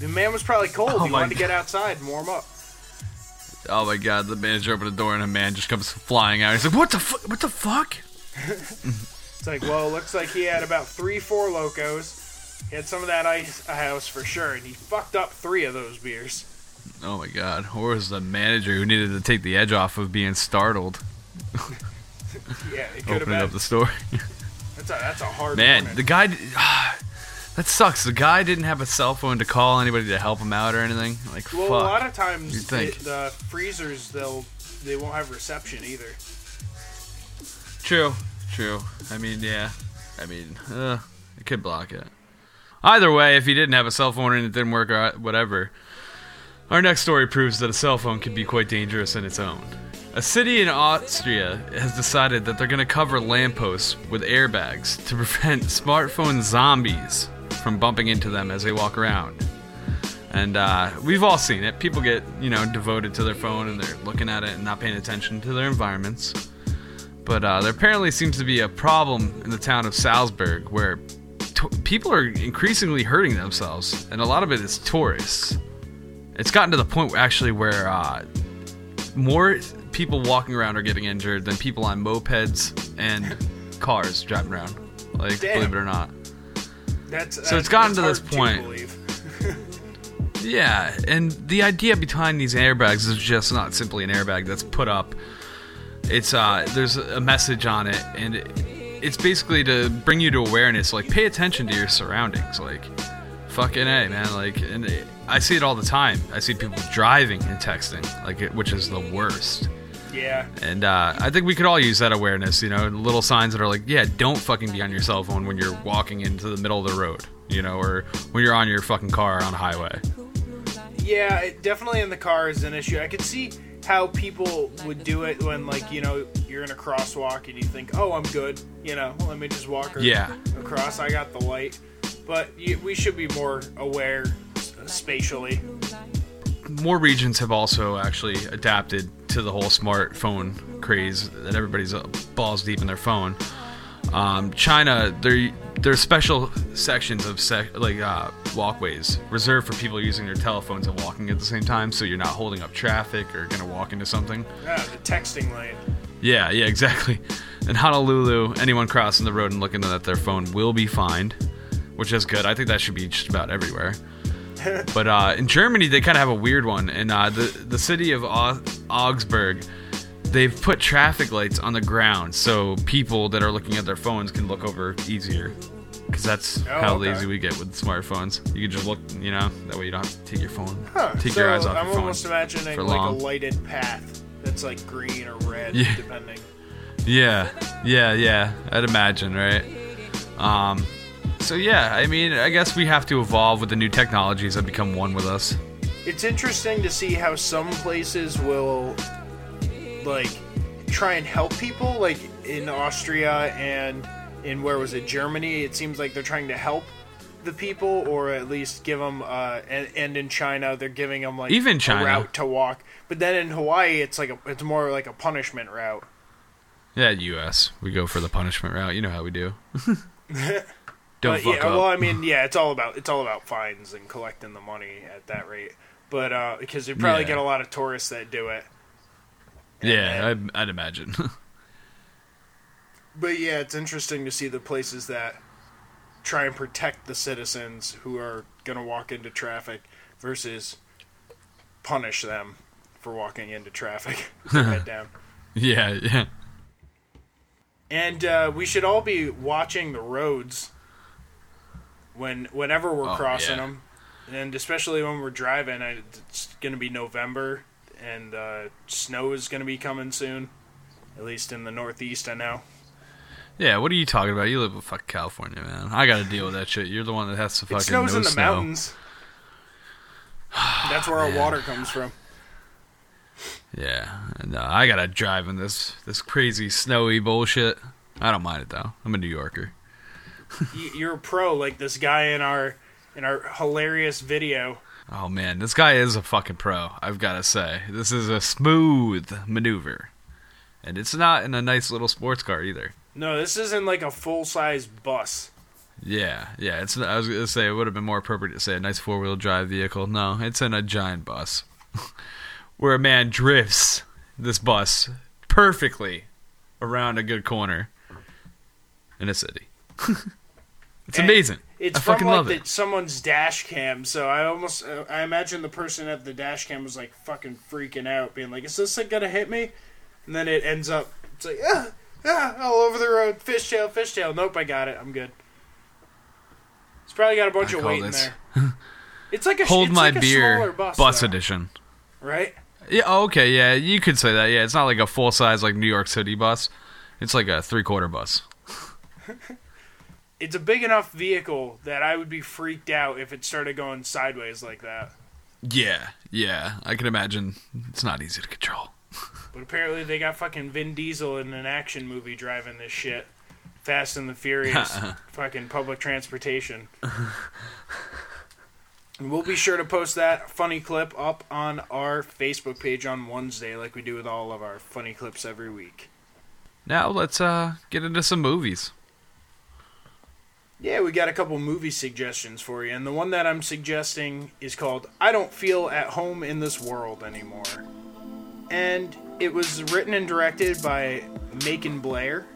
The man was probably cold. Oh he wanted God. to get outside and warm up. Oh my God, the manager opened the door and a man just comes flying out. He's like, what the fuck? What the fuck? It's like, well, it looks like he had about three Four Lokos. He had some of that Ice House for sure, and he fucked up three of those beers. Oh my God. Or was the manager who needed to take the edge off of being startled. Yeah, it could have been. Opening up the store. That's a, that's a hard man, morning. The guy... Uh, that sucks. The guy didn't have a cell phone to call anybody to help him out or anything. Like, well, fuck. Well, a lot of times the, the freezers, they'll, they won't have reception either. True. True. I mean, yeah. I mean, uh, it could block it. Either way, if he didn't have a cell phone and it didn't work or whatever, our next story proves that a cell phone can be quite dangerous in its own. A city in Austria has decided that they're going to cover lampposts with airbags to prevent smartphone zombies from bumping into them as they walk around. And uh, we've all seen it. People get, you know, devoted to their phone and they're looking at it and not paying attention to their environments. But uh, there apparently seems to be a problem in the town of Salzburg where t- people are increasingly hurting themselves, and a lot of it is tourists. It's gotten to the point actually where uh, more people walking around are getting injured than people on mopeds and cars driving around. Like, damn. Believe it or not. That's, that's, so it's gotten to this point. Yeah, and the idea behind these airbags is just not simply an airbag that's put up. It's uh, there's a message on it, and it, it's basically to bring you to awareness. Like, pay attention to your surroundings. Like, fucking A, man. Like, and it, I see it all the time. I see people driving and texting, like, which is the worst. Yeah. And uh, I think we could all use that awareness. You know, little signs that are like, yeah, don't fucking be on your cell phone when you're walking into the middle of the road. You know, or when you're on your fucking car on a highway. Yeah, it, definitely in the car is an issue. I could see how people would do it when, like, you know, you're in a crosswalk and you think, oh, I'm good, you know, let me just walk yeah. across, I got the light. But we should be more aware spatially. More regions have also actually adapted to the whole smartphone craze that everybody's balls deep in their phone. Um, China, there there's special sections of sec- like uh, walkways reserved for people using their telephones and walking at the same time, so you're not holding up traffic or gonna walk into something. Yeah, the texting lane. Yeah, yeah, exactly. In Honolulu, anyone crossing the road and looking at their phone will be fined, which is good. I think that should be just about everywhere. But uh, in Germany, they kind of have a weird one. In uh, the the city of Au- Augsburg. They've put traffic lights on the ground so people that are looking at their phones can look over easier. Because that's oh, how okay. lazy we get with smartphones. You can just look, you know, that way you don't have to take your phone. Huh. Take so your eyes off I'm your phone. I'm almost imagining like long. a lighted path that's like green or red, yeah. depending. Yeah, yeah, yeah. I'd imagine, right? Um, so yeah, I mean, I guess we have to evolve with the new technologies that become one with us. It's interesting to see how some places will... like try and help people, like in Austria and in where was it Germany, it seems like they're trying to help the people, or at least give them, uh, and, and in China, they're giving them, like, even China. A route to walk. But then in Hawaii, it's like a, it's more like a punishment route. Yeah, U S we go for the punishment route. You know how we do. Don't fuck yeah, up. Well, I mean, yeah, it's all about it's all about fines and collecting the money at that rate. But uh, because you probably yeah. get a lot of tourists that do it. And, yeah, and, I'd, I'd imagine. But yeah, it's interesting to see the places that try and protect the citizens who are going to walk into traffic versus punish them for walking into traffic. Head down. Yeah, yeah. And uh, we should all be watching the roads when whenever we're oh, crossing yeah. them, and especially when we're driving. I, it's going to be November, and uh, snow is going to be coming soon, at least in the Northeast, I know. Yeah, what are you talking about? You live in fucking California, man. I got to deal with that shit. You're the one that has to fucking know snow. It snows in the snow. Mountains. That's where our yeah. water comes from. Yeah, no, I gotta drive in this this crazy snowy bullshit. I don't mind it though. I'm a New Yorker. You're a pro, like this guy in our in our hilarious video. Oh man, this guy is a fucking pro. I've gotta say, this is a smooth maneuver, and it's not in a nice little sports car either. No, this isn't like a full size bus. Yeah, yeah. It's. I was gonna say it would have been more appropriate to say a nice four wheel drive vehicle. No, it's in a giant bus. Where a man drifts this bus perfectly around a good corner in a city. It's and amazing. It's I from fucking like love the, it. Someone's dash cam, so I almost uh, I imagine the person at the dash cam was like fucking freaking out, being like, "Is this like, gonna hit me?" And then it ends up it's like, ah, ah, all over the road, fishtail, fishtail. Nope, I got it. I'm good. It's probably got a bunch I of weight this. In there. It's like a hold it's my like beer a smaller bus, bus edition, right? Yeah. Okay. Yeah, you could say that. Yeah, it's not like a full size like New York City bus. It's like a three quarter bus. It's a big enough vehicle that I would be freaked out if it started going sideways like that. Yeah. Yeah. I can imagine. It's not easy to control. But apparently they got fucking Vin Diesel in an action movie driving this shit. Fast and the Furious. Fucking public transportation. And we'll be sure to post that funny clip up on our Facebook page on Wednesday, like we do with all of our funny clips every week. Now let's uh, get into some movies. Yeah, we got a couple movie suggestions for you, and the one that I'm suggesting is called I Don't Feel at Home in This World Anymore. And it was written and directed by Macon Blair,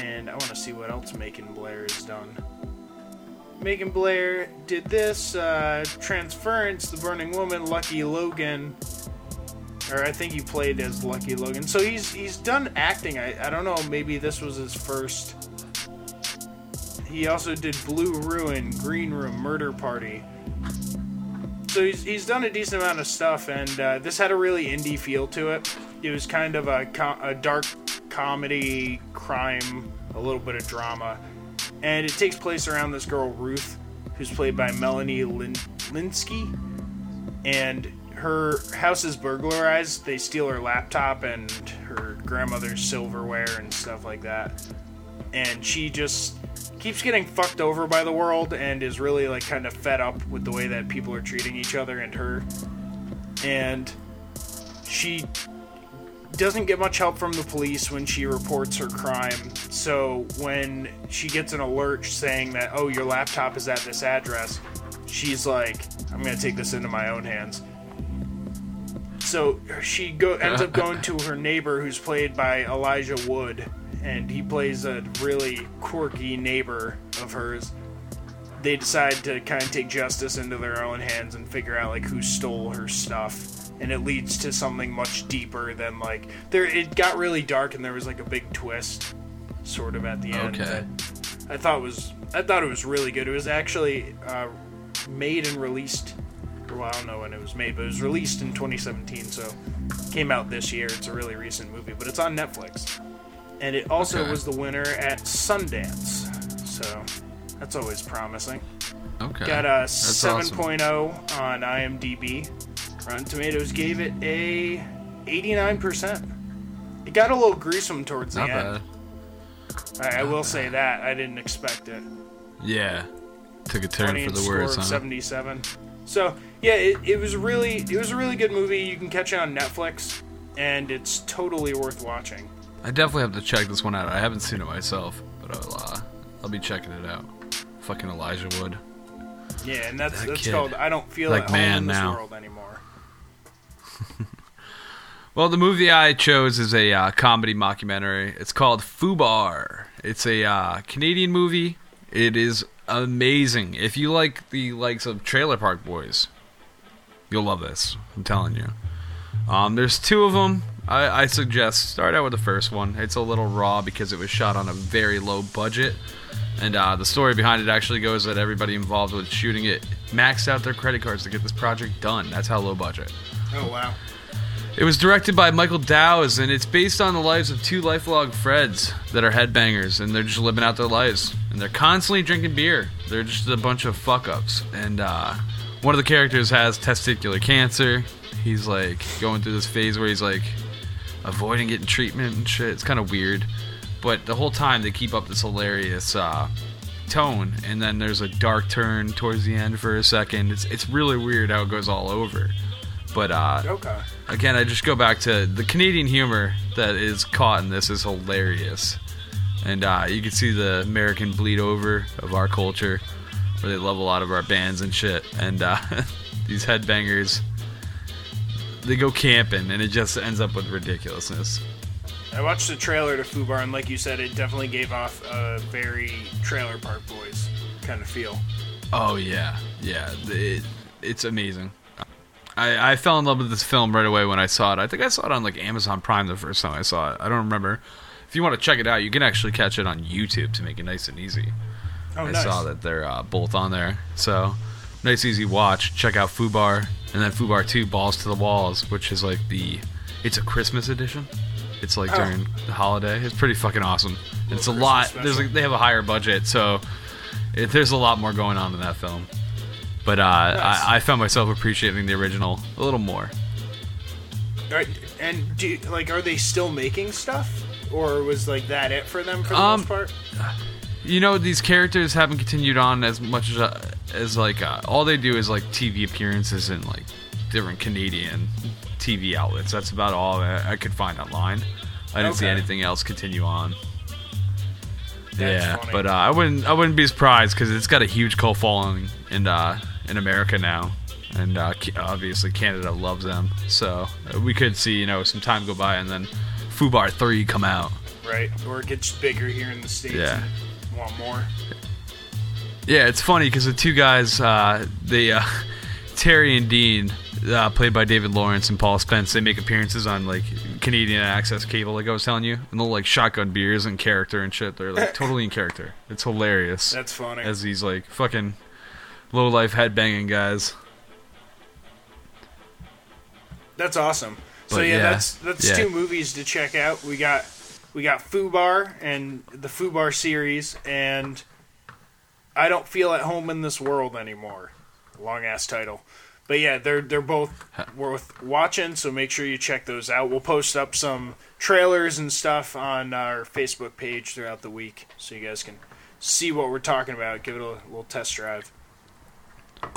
and I want to see what else Macon Blair has done. Macon Blair did this, uh, Transference, The Burning Woman, Lucky Logan, or I think he played as Lucky Logan. So he's he's done acting. I, I don't know, maybe this was his first. He also did Blue Ruin, Green Room, Murder Party. So he's, he's done a decent amount of stuff, and uh, this had a really indie feel to it. It was kind of a, com- a dark comedy, crime, a little bit of drama. And it takes place around this girl, Ruth, who's played by Melanie Lin- Lynskey. And her house is burglarized. They steal her laptop and her grandmother's silverware and stuff like that. And she just keeps getting fucked over by the world and is really, like, kind of fed up with the way that people are treating each other and her. And she doesn't get much help from the police when she reports her crime. So when she gets an alert saying that, oh, your laptop is at this address, she's like, I'm gonna take this into my own hands. So she go ends up going to her neighbor, who's played by Elijah Wood, and he plays a really quirky neighbor of hers. They decide to kind of take justice into their own hands and figure out, like, who stole her stuff. And it leads to something much deeper than, like, there. It got really dark, and there was, like, a big twist, sort of, at the end. Okay. That I thought was I thought it was really good. It was actually uh, made and released. Well, I don't know when it was made, but it was released in twenty seventeen, so it came out this year. It's a really recent movie, but it's on Netflix, and it also okay. was the winner at Sundance. So that's always promising. Okay. Got a that's seven point oh awesome. On IMDb. Rotten Tomatoes gave it a eighty-nine percent. It got a little gruesome towards the Not end. Bad. I, I will bad. say that. I didn't expect it. Yeah. took a turn for the worse, huh? seventy-seven. So yeah, it, it was really it was a really good movie. You can catch it on Netflix, and it's totally worth watching. I definitely have to check this one out. I haven't seen it myself, but I'll uh, I'll be checking it out. Fucking Elijah Wood. Yeah, and that's that that's kid. Called I Don't Feel like at Home in This now. World Anymore. Well, the movie I chose is a uh, comedy mockumentary. It's called FUBAR. It's a uh, Canadian movie. It is amazing. If you like the likes of Trailer Park Boys, you'll love this. I'm telling you. Um, there's two of them. I, I suggest start out with the first one. It's a little raw because it was shot on a very low budget. And uh, the story behind it actually goes that everybody involved with shooting it maxed out their credit cards to get this project done. That's how low budget. Oh, wow. It was directed by Michael Dowes, and it's based on the lives of two lifelong Freds that are headbangers, and they're just living out their lives. And they're constantly drinking beer. They're just a bunch of fuck-ups. And uh, one of the characters has testicular cancer. He's, like, going through this phase where he's, like, avoiding getting treatment and shit. It's kind of weird. But the whole time they keep up this hilarious uh, tone, and then there's a dark turn towards the end for a second. It's it's really weird how it goes all over. But uh, okay. Again, I just go back to the Canadian humor that is caught in this is hilarious, and uh, you can see the American bleed over of our culture, where they love a lot of our bands and shit, and uh, these headbangers, they go camping, and it just ends up with ridiculousness. I watched the trailer to FUBAR, and like you said, it definitely gave off a very Trailer Park Boys kind of feel. Oh, yeah. Yeah. It, it's amazing. I, I fell in love with this film right away when I saw it. I think I saw it on like Amazon Prime the first time I saw it. I don't remember. If you want to check it out, you can actually catch it on YouTube to make it nice and easy. Oh, I nice. saw that they're uh, both on there. So, nice, easy watch. Check out FUBAR. And then FUBAR two, Balls to the Walls, which is like the... It's a Christmas edition. It's like during oh. the holiday. It's pretty fucking awesome. It's Christmas a lot. There's like, they have a higher budget, so it, there's a lot more going on in that film. But uh, nice. I, I found myself appreciating the original a little more. All right, and do you, like, are they still making stuff, or was like that it for them for the um, most part? You know, these characters haven't continued on as much as uh, as like uh, all they do is like T V appearances and like different Canadian T V outlets. That's about all I could find online. I didn't okay. see anything else continue on. That's yeah, funny. But uh, I wouldn't I wouldn't be surprised because it's got a huge cult following in uh, in America now, and uh, obviously Canada loves them. So we could see, you know, some time go by and then FUBAR three come out. Right, or it gets bigger here in the States. Yeah, and want more. Yeah, it's funny because the two guys, uh, they uh, Terry and Dean. Uh, played by David Lawrence and Paul Spence, they make appearances on like Canadian access cable, like I was telling you, and they'll like shotgun beers and character and shit. They're like totally in character. It's hilarious. That's funny. As these like fucking low life headbanging guys. That's awesome. But, so yeah, yeah, that's that's yeah. two movies to check out. We got we got FUBAR and the FUBAR series, and I Don't Feel at Home in This World Anymore. Long ass title. But yeah, they're they're both worth watching, so make sure you check those out. We'll post up some trailers and stuff on our Facebook page throughout the week, so you guys can see what we're talking about. Give it a little test drive.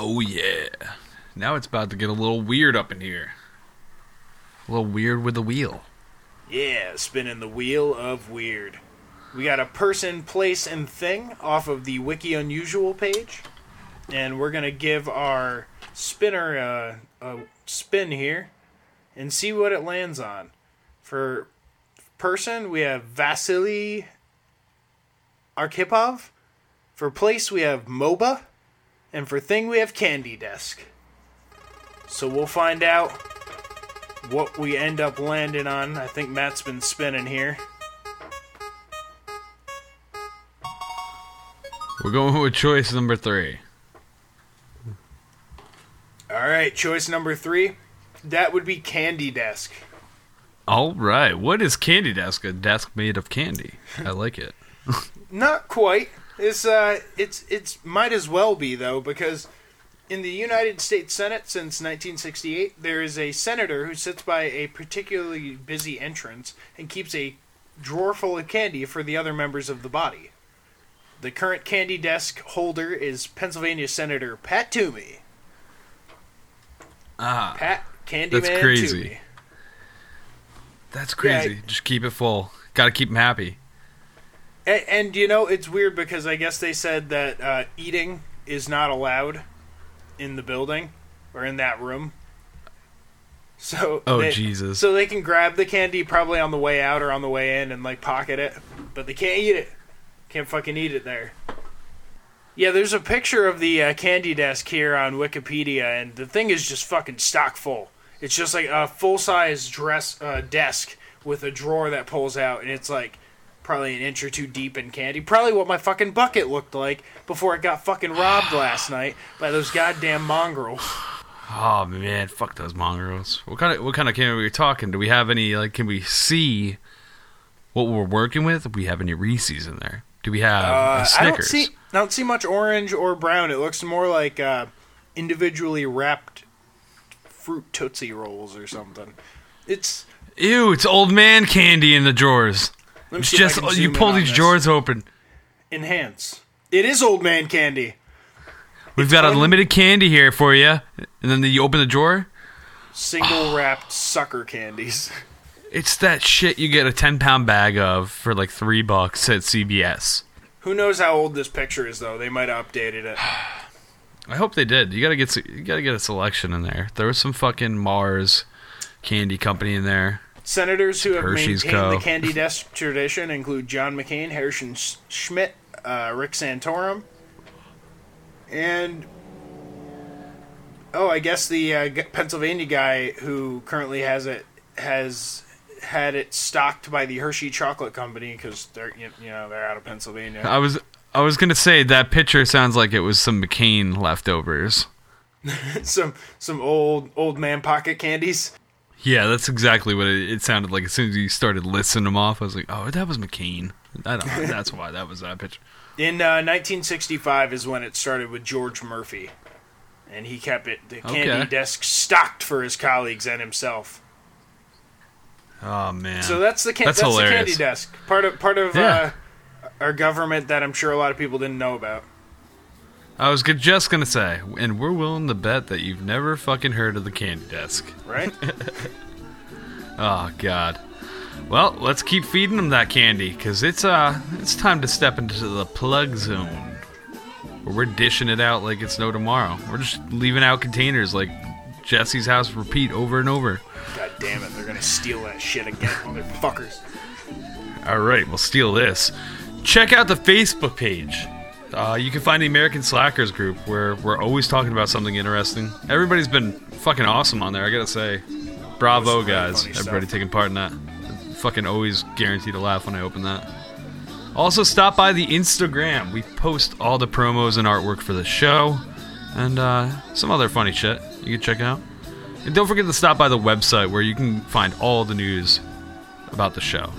Oh yeah! Now it's about to get a little weird up in here. A little weird with the wheel. Yeah, spinning the wheel of weird. We got a person, place, and thing off of the Wiki Unusual page, and we're gonna give our spinner uh, a spin here and see what it lands on. For person, we have Vasily Arkhipov. For place, we have MOBA. And for thing, we have Candy Desk. So we'll find out what we end up landing on. I think Matt's been spinning here. We're going with choice number three. All right, choice number three. That would be Candy Desk. All right. What is Candy Desk? A desk made of candy. I like it. Not quite. It's uh, it's it's might as well be, though, because in the United States Senate since nineteen sixty-eight, there is a senator who sits by a particularly busy entrance and keeps a drawer full of candy for the other members of the body. The current Candy Desk holder is Pennsylvania Senator Pat Toomey. Ah, Pat Candyman Toomey. That's crazy. Toomey. That's crazy. Yeah, I, Just keep it full. Got to keep them happy. And, and, you know, it's weird because I guess they said that uh, eating is not allowed in the building or in that room. So oh they, Jesus! So they can grab the candy probably on the way out or on the way in and like pocket it, but they can't eat it. Can't fucking eat it there. Yeah, there's a picture of the uh, Candy Desk here on Wikipedia, and the thing is just fucking stock full. It's just like a full size dress uh, desk with a drawer that pulls out, and it's like probably an inch or two deep in candy. Probably what my fucking bucket looked like before it got fucking robbed last night by those goddamn mongrels. Oh man, fuck those mongrels! What kind of what kind of candy are we talking? Do we have any? Like, can we see what we're working with? Do we have any Reese's in there? Do we have uh, a Snickers? I don't see. I don't see much orange or brown. It looks more like uh, individually wrapped fruit Tootsie Rolls or something. It's ew! It's old man candy in the drawers. It's just you pull these drawers open. Enhance. It is old man candy. We've got unlimited candy here for you. And then you open the drawer. Single wrapped oh. sucker candies. It's that shit you get a ten pound bag of for like three bucks at C B S. Who knows how old this picture is, though. They might have updated it. I hope they did. You gotta get you gotta get a selection in there. There was some fucking Mars candy company in there. Senators who have Hershey's maintained Co. the Candy Desk tradition include John McCain, Harrison Schmidt, uh, Rick Santorum. And, oh, I guess the uh, Pennsylvania guy who currently has it has had it stocked by the Hershey Chocolate Company because they're you know they're out of Pennsylvania. I was I was gonna say that picture sounds like it was some McCain leftovers, some some old old man pocket candies. Yeah, that's exactly what it, it sounded like. As soon as you started listing them off, I was like, oh, that was McCain. I don't know. That's why that was that picture. In uh, nineteen sixty-five is when it started with George Murphy, and he kept it the Candy okay. Desk stocked for his colleagues and himself. Oh man! So that's the can- that's, that's the Candy Desk, part of part of yeah. uh, our government that I'm sure a lot of people didn't know about. I was just gonna say, and we're willing to bet that you've never fucking heard of the Candy Desk, right? Oh God. Well, let's keep feeding them that candy, because it's, uh, it's time to step into the plug zone, where we're dishing it out like it's no tomorrow. We're just leaving out containers like Jesse's house repeat over and over. God damn it, they're going to steal that shit again, motherfuckers. All right, we'll steal this. Check out the Facebook page. Uh, you can find the American Slackers group, where we're always talking about something interesting. Everybody's been fucking awesome on there, I gotta say. Bravo, guys. Everybody taking part in that. Fucking always guaranteed to laugh when I open that. Also, stop by the Instagram. We post all the promos and artwork for the show, and uh, some other funny shit you can check out. And don't forget to stop by the website, where you can find all the news about the show.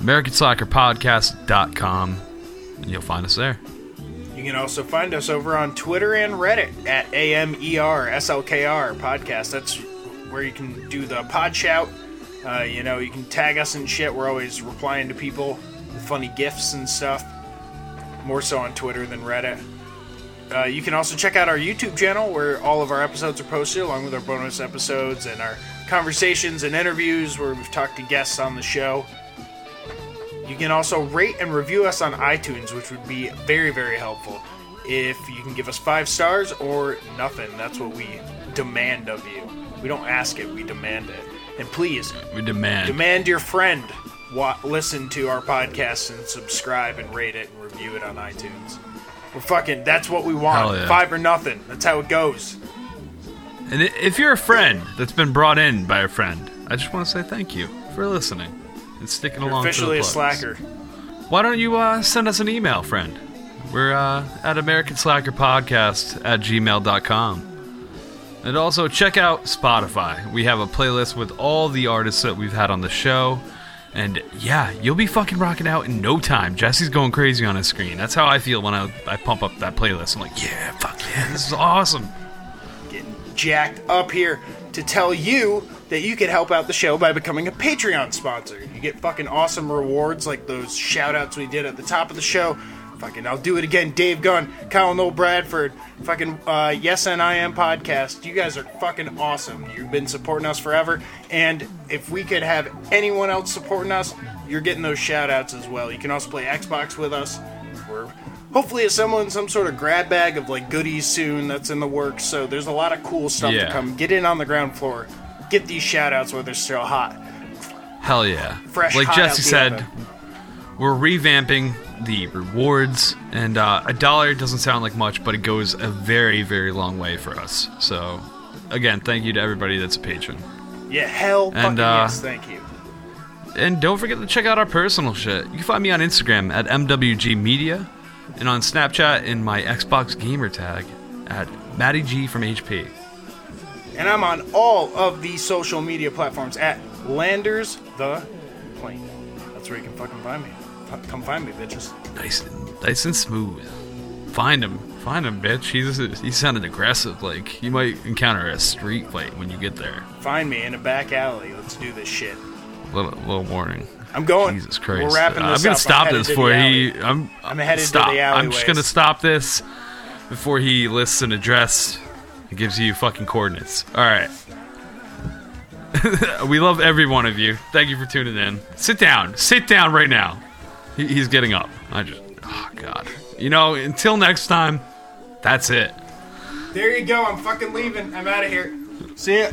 American Slacker Podcast dot com, and you'll find us there. You can also find us over on Twitter and Reddit at A M E R S L K R Podcast. That's where you can do the pod shout. Uh, you know, you can tag us and shit. We're always replying to people with funny gifs and stuff. More so on Twitter than Reddit. Uh, you can also check out our YouTube channel, where all of our episodes are posted, along with our bonus episodes and our conversations and interviews where we've talked to guests on the show. You can also rate and review us on iTunes, which would be very, very helpful. If you can give us five stars or nothing, that's what we demand of you. We don't ask it, we demand it. And please, we demand demand your friend wa- listen to our podcast and subscribe and rate it and review it on iTunes. We're fucking, that's what we want. Yeah. Five or nothing. That's how it goes. And if you're a friend that's been brought in by a friend, I just want to say thank you for listening and sticking you're along. Officially a slacker. Why don't you uh, send us an email, friend? We're uh, at American Slacker Podcast at gmail dot com. And also, check out Spotify. We have a playlist with all the artists that we've had on the show. And, yeah, you'll be fucking rocking out in no time. Jesse's going crazy on his screen. That's how I feel when I, I pump up that playlist. I'm like, yeah, fuck yeah, this is awesome. Getting jacked up here to tell you that you can help out the show by becoming a Patreon sponsor. You get fucking awesome rewards like those shout-outs we did at the top of the show. Fucking, I'll do it again. Dave Gunn, Kyle Noel Bradford, fucking uh, Yes and I Am podcast. You guys are fucking awesome. You've been supporting us forever. And if we could have anyone else supporting us, you're getting those shout outs as well. You can also play Xbox with us. We're hopefully assembling some sort of grab bag of like goodies soon that's in the works. So there's a lot of cool stuff yeah. to come. Get in on the ground floor. Get these shout outs while they're still hot. Hell yeah. Fresh, like Jesse said, oven. We're revamping the rewards, and uh, a dollar doesn't sound like much, but it goes a very, very long way for us. So, again, thank you to everybody that's a patron. Yeah, hell and, fucking uh, yes, thank you. And don't forget to check out our personal shit. You can find me on Instagram at M W G Media, and on Snapchat in my Xbox gamer tag at Matty G from H P. And I'm on all of the social media platforms at Landers the Plane. That's where you can fucking find me. F- come find me, bitches. Nice and, nice and smooth. Find him. Find him, bitch. He's, he sounded aggressive. Like, you might encounter a street fight when you get there. Find me in a back alley. Let's do this shit. Little, little warning. I'm going. Jesus Christ. We're wrapping this uh, I'm going to stop this before he... I'm, I'm headed stop. to the alleyways. I'm just going to stop this before he lists an address and gives you fucking coordinates. All right. We love every one of you. Thank you for tuning in. Sit down. Sit down right now. He, he's getting up. I just... Oh, God. You know, until next time, that's it. There you go. I'm fucking leaving. I'm out of here. See ya.